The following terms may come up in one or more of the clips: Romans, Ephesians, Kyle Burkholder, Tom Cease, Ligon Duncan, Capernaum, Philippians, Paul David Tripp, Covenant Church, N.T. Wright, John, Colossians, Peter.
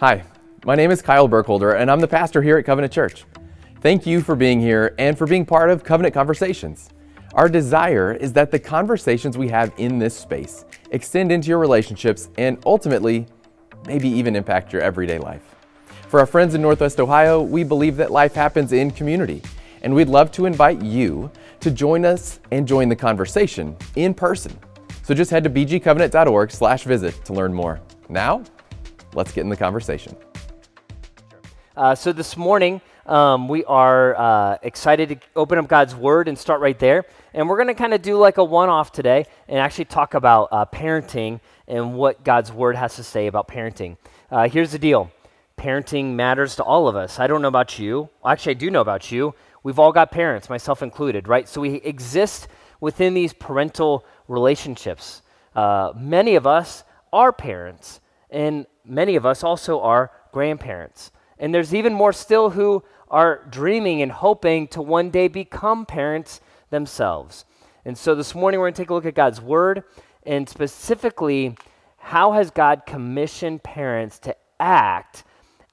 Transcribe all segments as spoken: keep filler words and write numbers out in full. Hi, my name is Kyle Burkholder, and I'm the pastor here at Covenant Church. Thank you for being here and for being part of Covenant Conversations. Our desire is that the conversations we have in this space extend into your relationships and ultimately, maybe even impact your everyday life. For our friends in Northwest Ohio, we believe that life happens in community, and we'd love to invite you to join us and join the conversation in person. So just head to b g covenant dot org slash visit to learn more. Now, let's get in the conversation. Uh, so this morning, Um, we are uh, excited to open up God's Word and start right there. And we're going to kind of do like a one-off today and actually talk about uh, parenting and what God's Word has to say about parenting. Uh, here's the deal. Parenting matters to all of us. I don't know about you. Well, actually, I do know about you. We've all got parents, myself included, right? So we exist within these parental relationships. Uh, many of us are parents, and many of us also are grandparents. And there's even more still who are dreaming and hoping to one day become parents themselves. And so this morning we're going to take a look at God's Word and specifically how has God commissioned parents to act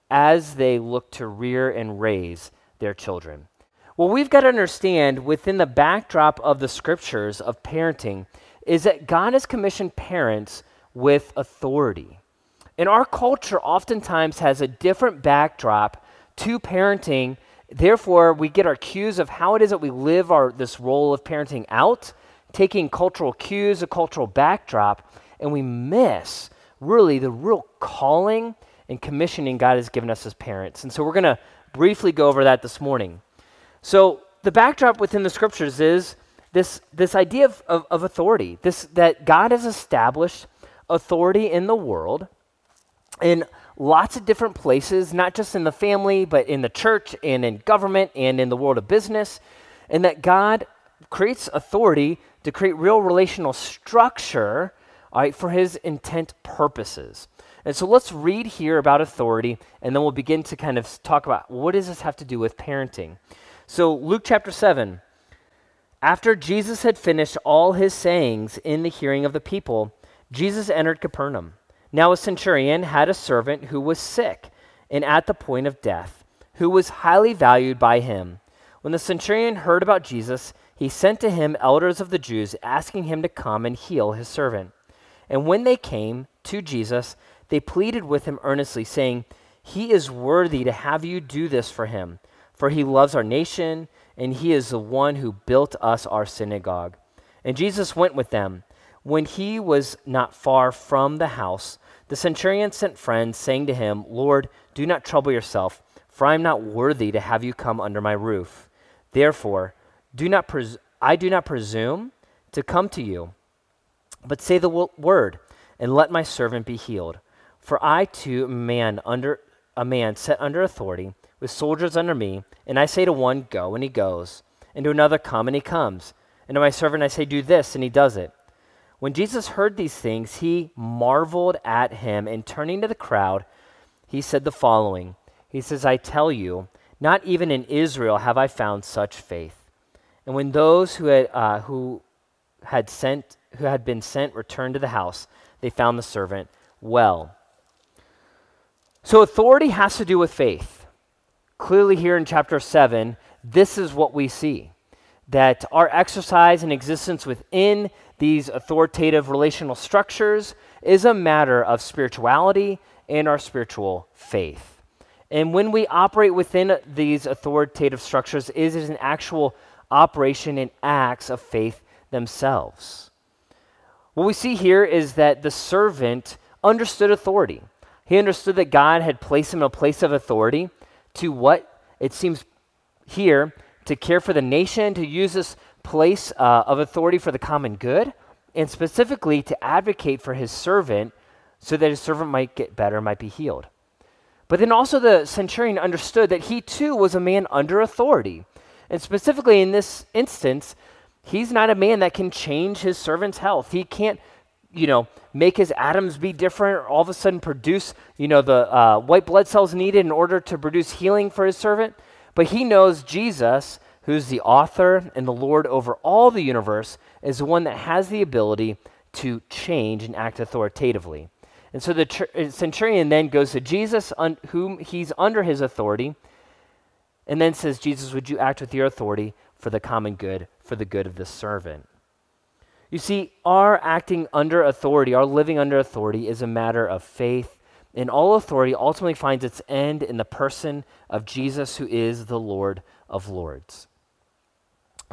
as they look to rear and raise their children. Well, we've got to understand within the backdrop of the scriptures of parenting is that God has commissioned parents with authority. And our culture oftentimes has a different backdrop to parenting. Therefore, we get our cues of how it is that we live our this role of parenting out, taking cultural cues, a cultural backdrop, and we miss really the real calling and commissioning God has given us as parents. And so we're going to briefly go over that this morning. So the backdrop within the scriptures is this, this idea of, of, of authority, this that God has established authority in the world in lots of different places, not just in the family, but in the church and in government and in the world of business, and that God creates authority to create real relational structure, all right, for his intent purposes. And so let's read here about authority, and then we'll begin to kind of talk about what does this have to do with parenting. So Luke chapter seven, after Jesus had finished all his sayings in the hearing of the people, Jesus entered Capernaum. Now a centurion had a servant who was sick and at the point of death, who was highly valued by him. When the centurion heard about Jesus, he sent to him elders of the Jews, asking him to come and heal his servant. And when they came to Jesus, they pleaded with him earnestly, saying, "He is worthy to have you do this for him, for he loves our nation, and he is the one who built us our synagogue." And Jesus went with them. When he was not far from the house, the centurion sent friends, saying to him, "Lord, do not trouble yourself, for I am not worthy to have you come under my roof. Therefore, do not pres- I do not presume to come to you, but say the w- word, and let my servant be healed. For I too man under a man set under authority, with soldiers under me, and I say to one, 'Go,' and he goes, and to another, 'Come,' and he comes, and to my servant I say, 'Do this,' and he does it." When Jesus heard these things, he marveled at him, and turning to the crowd, he said the following. He says, "I tell you, not even in Israel have I found such faith." And when those who had uh, who had sent who had been sent returned to the house, they found the servant well. So authority has to do with faith. Clearly, here in chapter seven, this is what we see, that our exercise and existence within these authoritative relational structures is a matter of spirituality and our spiritual faith. And when we operate within these authoritative structures, it is an actual operation and acts of faith themselves. What we see here is that the servant understood authority. He understood that God had placed him in a place of authority to what it seems here to care for the nation, to use this place uh, of authority for the common good, and specifically to advocate for his servant so that his servant might get better, might be healed. But then also the centurion understood that he too was a man under authority. And specifically in this instance, he's not a man that can change his servant's health. He can't, you know, make his atoms be different or all of a sudden produce, you know, the uh, white blood cells needed in order to produce healing for his servant. But he knows Jesus, who's the author and the Lord over all the universe, is the one that has the ability to change and act authoritatively. And so the tr- centurion then goes to Jesus, un- whom he's under his authority, and then says, Jesus, would you act with your authority for the common good, for the good of the servant? You see, our acting under authority, our living under authority is a matter of faith, and all authority ultimately finds its end in the person of Jesus, who is the Lord of Lords.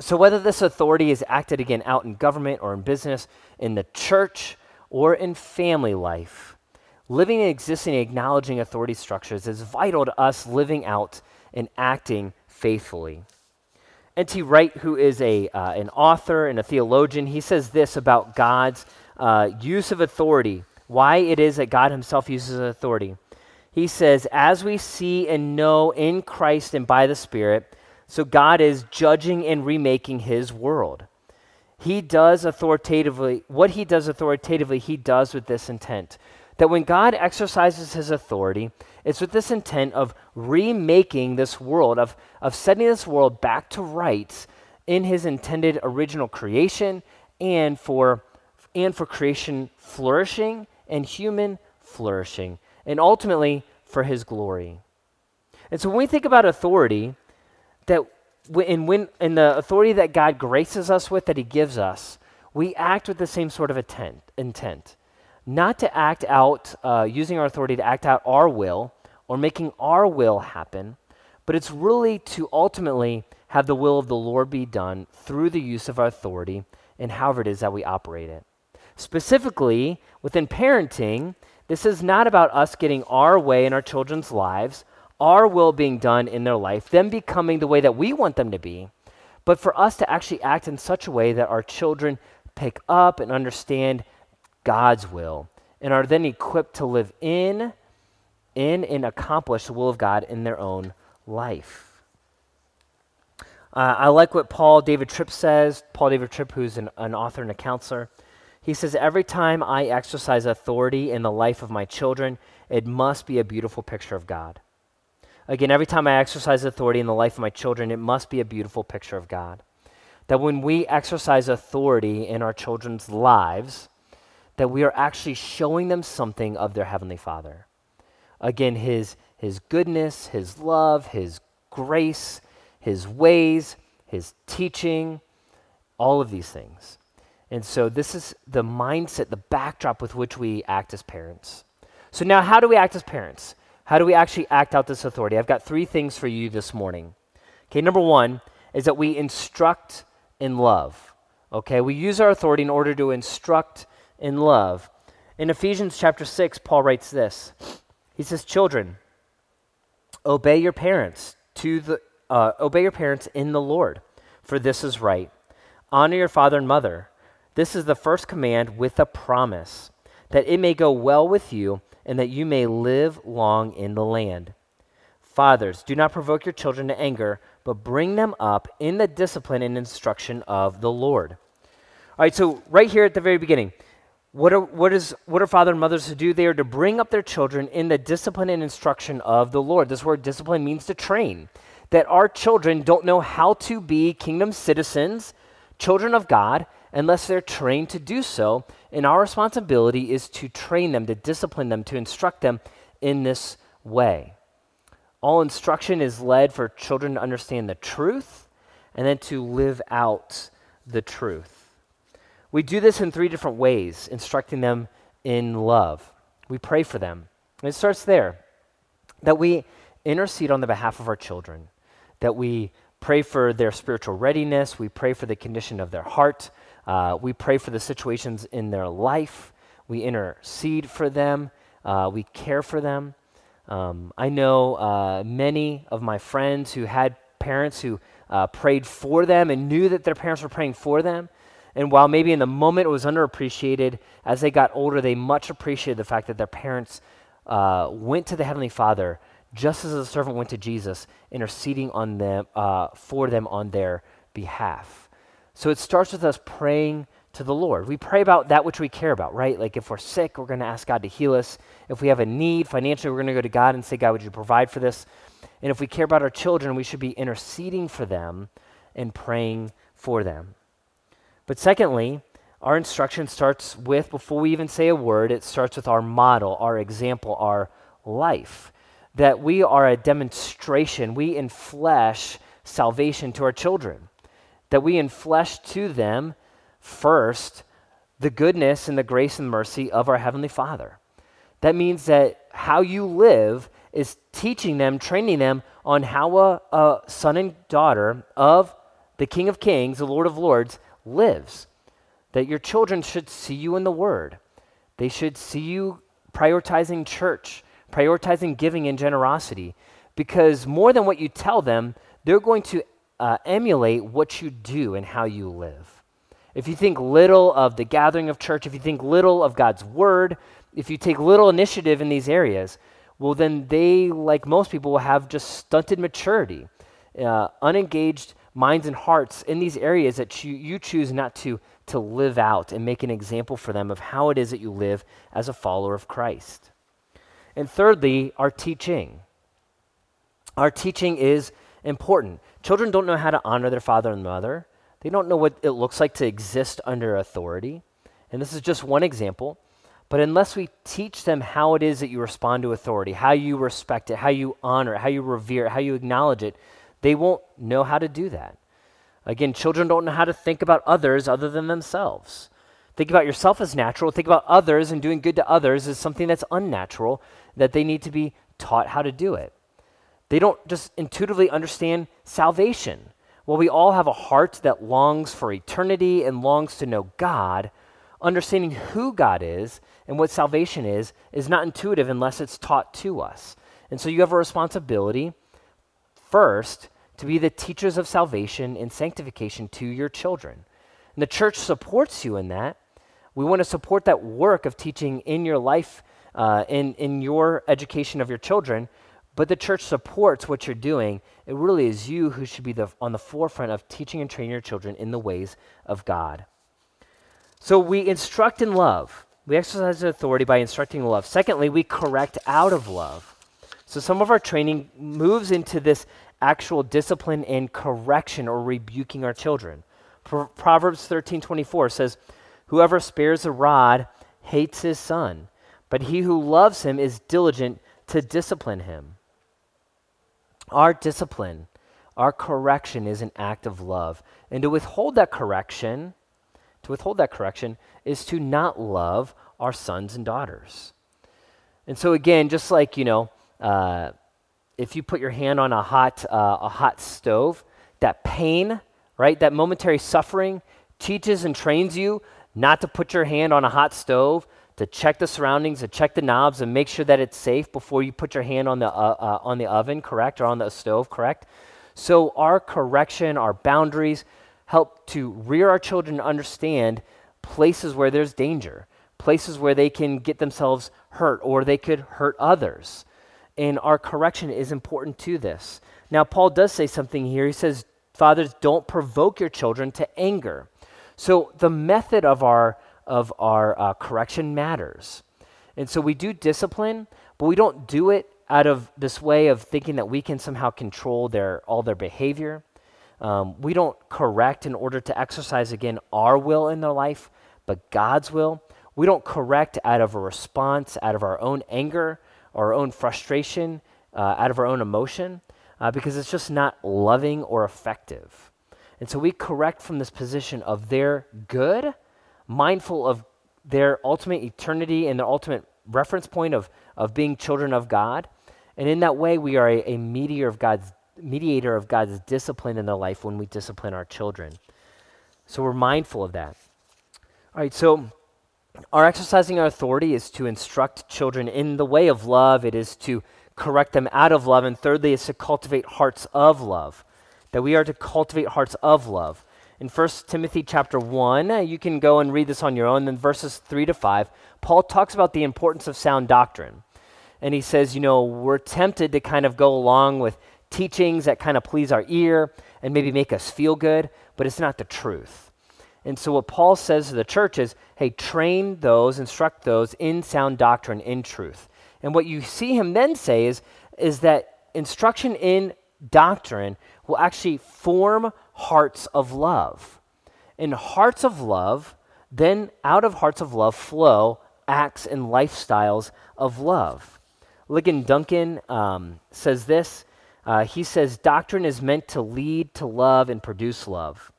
So whether this authority is acted again out in government or in business, in the church or in family life, living and existing and acknowledging authority structures is vital to us living out and acting faithfully. N T Wright, who is a uh, an author and a theologian, he says this about God's uh, use of authority, why it is that God himself uses authority. He says, as we see and know in Christ and by the Spirit, so God is judging and remaking his world. He does authoritatively, what he does authoritatively, he does with this intent. That when God exercises his authority, it's with this intent of remaking this world, of, of setting this world back to rights in his intended original creation and for and for creation flourishing and human flourishing, and ultimately for his glory. And so when we think about authority, that in when in the authority that God graces us with, that he gives us, we act with the same sort of intent, intent. Not to act out, uh, using our authority to act out our will or making our will happen, but it's really to ultimately have the will of the Lord be done through the use of our authority and however it is that we operate it. Specifically, within parenting, this is not about us getting our way in our children's lives, our will being done in their life, them becoming the way that we want them to be, but for us to actually act in such a way that our children pick up and understand God's will and are then equipped to live in, in, and accomplish the will of God in their own life. Uh, I like what Paul David Tripp says. Paul David Tripp, who's an, an author and a counselor, he says, every time I exercise authority in the life of my children, it must be a beautiful picture of God. Again, every time I exercise authority in the life of my children, it must be a beautiful picture of God. That when we exercise authority in our children's lives, that we are actually showing them something of their Heavenly Father. Again, his, his goodness, his love, his grace, his ways, his teaching, all of these things. And so this is the mindset, the backdrop with which we act as parents. So now, how do we act as parents? How do we actually act out this authority? I've got three things for you this morning. Okay, number one is that we instruct in love. Okay, we use our authority in order to instruct in love. In Ephesians chapter six, Paul writes this. He says, "Children, obey your parents to the uh, obey your parents in the Lord, for this is right. Honor your father and mother. This is the first command with a promise, that it may go well with you, and that you may live long in the land. Fathers, do not provoke your children to anger, but bring them up in the discipline and instruction of the Lord." All right, so right here at the very beginning, what are what is what are father and mothers to do? They are to bring up their children in the discipline and instruction of the Lord. This word discipline means to train. That our children don't know how to be kingdom citizens, children of God, unless they're trained to do so, and our responsibility is to train them, to discipline them, to instruct them in this way. All instruction is led for children to understand the truth and then to live out the truth. We do this in three different ways, instructing them in love. We pray for them. And it starts there, that we intercede on the behalf of our children, that we pray for their spiritual readiness, we pray for the condition of their heart, Uh, we pray for the situations in their life. We intercede for them. Uh, we care for them. Um, I know uh, many of my friends who had parents who uh, prayed for them and knew that their parents were praying for them. And while maybe in the moment it was underappreciated, as they got older, they much appreciated the fact that their parents uh, went to the Heavenly Father just as the servant went to Jesus, interceding on them uh, for them on their behalf. So it starts with us praying to the Lord. We pray about that which we care about, right? Like if we're sick, we're going to ask God to heal us. If we have a need financially, we're going to go to God and say, God, would you provide for this? And if we care about our children, we should be interceding for them and praying for them. But secondly, Our instruction starts with, before we even say a word, it starts with our model, our example, our life. That we are a demonstration, we enflesh salvation to our children. That we enflesh to them first the goodness and the grace and mercy of our Heavenly Father. That means that how you live is teaching them, training them on how a, a son and daughter of the King of Kings, the Lord of Lords, lives. That your children should see you in the Word. They should see you prioritizing church, prioritizing giving and generosity, because more than what you tell them, they're going to uh, emulate what you do and how you live. If you think little of the gathering of church, if you think little of God's Word, if you take little initiative in these areas, well, then they, like most people, will have just stunted maturity, uh, unengaged minds and hearts in these areas that you, you choose not to to live out and make an example for them of how it is that you live as a follower of Christ. And thirdly, our teaching. Our teaching is important. Children don't know how to honor their father and mother. They don't know what it looks like to exist under authority. And this is just one example. But unless we teach them how it is that you respond to authority, how you respect it, how you honor it, how you revere it, how you acknowledge it, they won't know how to do that. Again, children don't know how to think about others other than themselves. Think about yourself as natural. Think about others, and doing good to others is something that's unnatural, that they need to be taught how to do it. They don't just intuitively understand salvation. While we all have a heart that longs for eternity and longs to know God, understanding who God is and what salvation is is not intuitive unless it's taught to us. And so you have a responsibility first to be the teachers of salvation and sanctification to your children. And the church supports you in that. We want to support that work of teaching in your life, uh, in, in your education of your children, but the church supports what you're doing. It really is you who should be the, on the forefront of teaching and training your children in the ways of God. So we instruct in love. We exercise authority by instructing in love. Secondly, we correct out of love. So some of our training moves into this actual discipline and correction or rebuking our children. Pro- Proverbs thirteen twenty-four says, "Whoever spares a rod hates his son, but he who loves him is diligent to discipline him." Our discipline, our correction is an act of love. And to withhold that correction, to withhold that correction is to not love our sons and daughters. And so again, just like, you know, uh, if you put your hand on a hot uh, a hot stove, that pain, right, that momentary suffering teaches and trains you not to put your hand on a hot stove, to check the surroundings, to check the knobs, and make sure that it's safe before you put your hand on the uh, uh, on the oven, correct, or on the stove, correct? So our correction, our boundaries help to rear our children to understand places where there's danger, places where they can get themselves hurt or they could hurt others. And our correction is important to this. Now, Paul does say something here. He says, fathers, don't provoke your children to anger. So the method of our of our uh, correction matters. And so we do discipline, but we don't do it out of this way of thinking that we can somehow control their all their behavior. Um, we don't correct in order to exercise, again, our will in their life, but God's will. We don't correct out of a response, out of our own anger, our own frustration, uh, out of our own emotion, uh, because it's just not loving or effective. And so we correct from this position of their good, mindful of their ultimate eternity and their ultimate reference point of, of being children of God. And in that way, we are a, a mediator of God's mediator of God's discipline in their life when we discipline our children. So we're mindful of that. All right, so our exercising our authority is to instruct children in the way of love. It is to correct them out of love. And thirdly, it's to cultivate hearts of love, that we are to cultivate hearts of love. In First Timothy chapter one, you can go and read this on your own, then verses three to five, Paul talks about the importance of sound doctrine. And he says, you know, we're tempted to kind of go along with teachings that kind of please our ear and maybe make us feel good, but it's not the truth. And so what Paul says to the church is, hey, train those, instruct those in sound doctrine, in truth. And what you see him then say is, is that instruction in doctrine will actually form hearts of love. And hearts of love Then out of hearts of love flow acts and lifestyles of love. Ligon Duncan um, says this. Uh, he says, doctrine is meant to lead to love and produce love.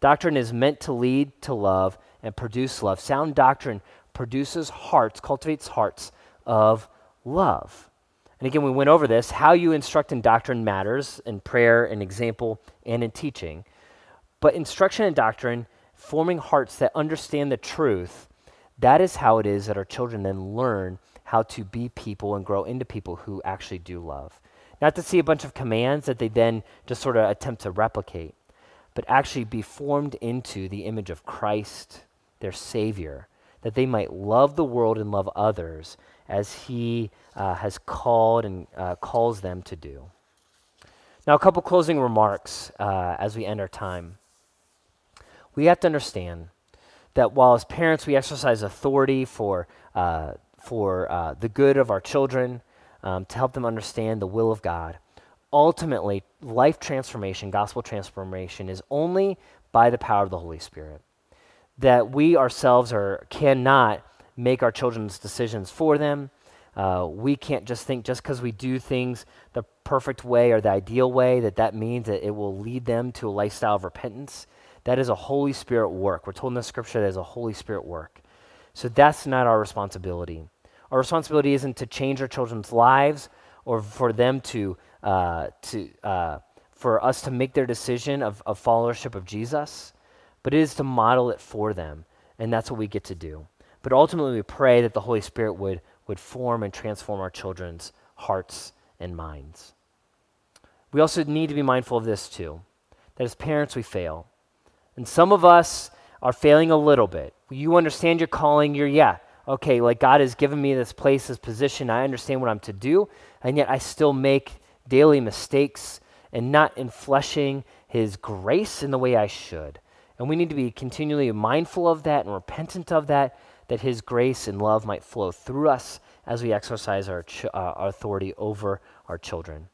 Doctrine is meant to lead to love and produce love. Sound doctrine produces hearts, cultivates hearts of love. And again, we went over this. How you instruct in doctrine matters in prayer, in example, and in teaching. But instruction in doctrine, forming hearts that understand the truth, that is how it is that our children then learn how to be people and grow into people who actually do love. Not to see a bunch of commands that they then just sort of attempt to replicate, but actually be formed into the image of Christ, their Savior, that they might love the world and love others as he uh, has called and uh, calls them to do. Now, a couple closing remarks uh, as we end our time. We have to understand that while as parents we exercise authority for, uh, for uh, the good of our children, Um, to help them understand the will of God. Ultimately, life transformation, gospel transformation is only by the power of the Holy Spirit. That we ourselves are cannot make our children's decisions for them. Uh, we can't just think just because we do things the perfect way or the ideal way that that means that it will lead them to a lifestyle of repentance. That is a Holy Spirit work. We're told in the scripture that is a Holy Spirit work. So that's not our responsibility. Our responsibility isn't to change our children's lives or for them to, uh, to uh, for us to make their decision of, of followership of Jesus, but it is to model it for them, and that's what we get to do. But ultimately, we pray that the Holy Spirit would, would form and transform our children's hearts and minds. We also need to be mindful of this too, that as parents, we fail. And some of us are failing a little bit. You understand your calling, you're, yeah, okay, like God has given me this place, this position, I understand what I'm to do, and yet I still make daily mistakes and not in fleshing his grace in the way I should. And we need to be continually mindful of that and repentant of that, that his grace and love might flow through us as we exercise our, ch- uh, our authority over our children.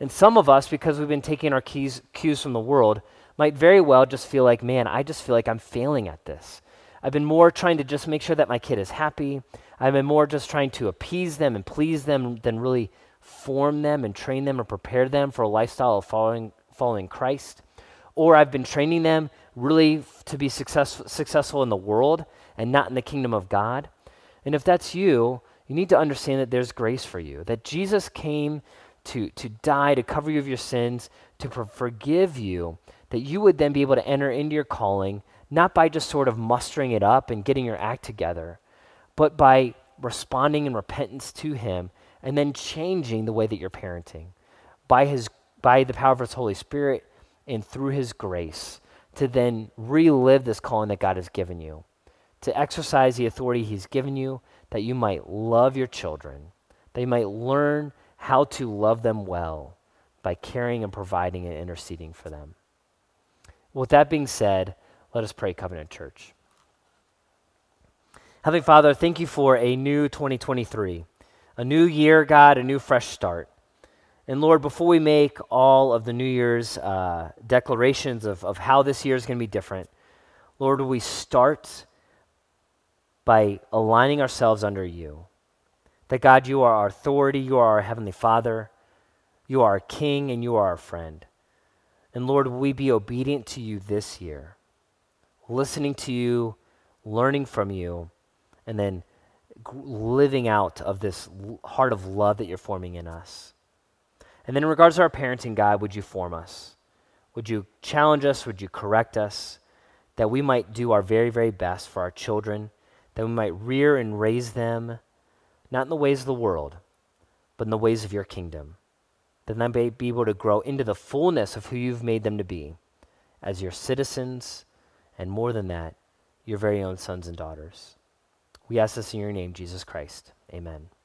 And some of us, because we've been taking our keys, cues from the world, might very well just feel like, man, I just feel like I'm failing at this. I've been more trying to just make sure that my kid is happy. I've been more just trying to appease them and please them than really form them and train them or prepare them for a lifestyle of following following Christ. Or I've been training them really to be success, successful in the world and not in the kingdom of God. And if that's you, you need to understand that there's grace for you, that Jesus came to, to die, to cover you of your sins, to for- forgive you, that you would then be able to enter into your calling not by just sort of mustering it up and getting your act together, but by responding in repentance to him and then changing the way that you're parenting by his, by the power of his Holy Spirit and through his grace to then relive this calling that God has given you, to exercise the authority he's given you that you might love your children, that you might learn how to love them well by caring and providing and interceding for them. With that being said, let us pray, Covenant Church. Heavenly Father, thank you for a new twenty twenty-three, a new year, God, a new fresh start. And Lord, before we make all of the New Year's uh, declarations of, of how this year is going to be different, Lord, we start by aligning ourselves under you. That God, you are our authority, you are our Heavenly Father, you are our King, and you are our friend. And Lord, we be obedient to you this year, listening to you, learning from you, and then living out of this heart of love that you're forming in us. And then in regards to our parenting, God, would you form us? Would you challenge us? Would you correct us? That we might do our very, very best for our children, that we might rear and raise them, not in the ways of the world, but in the ways of your kingdom. That they may be able to grow into the fullness of who you've made them to be as your citizens, and more than that, your very own sons and daughters. We ask this in your name, Jesus Christ. Amen.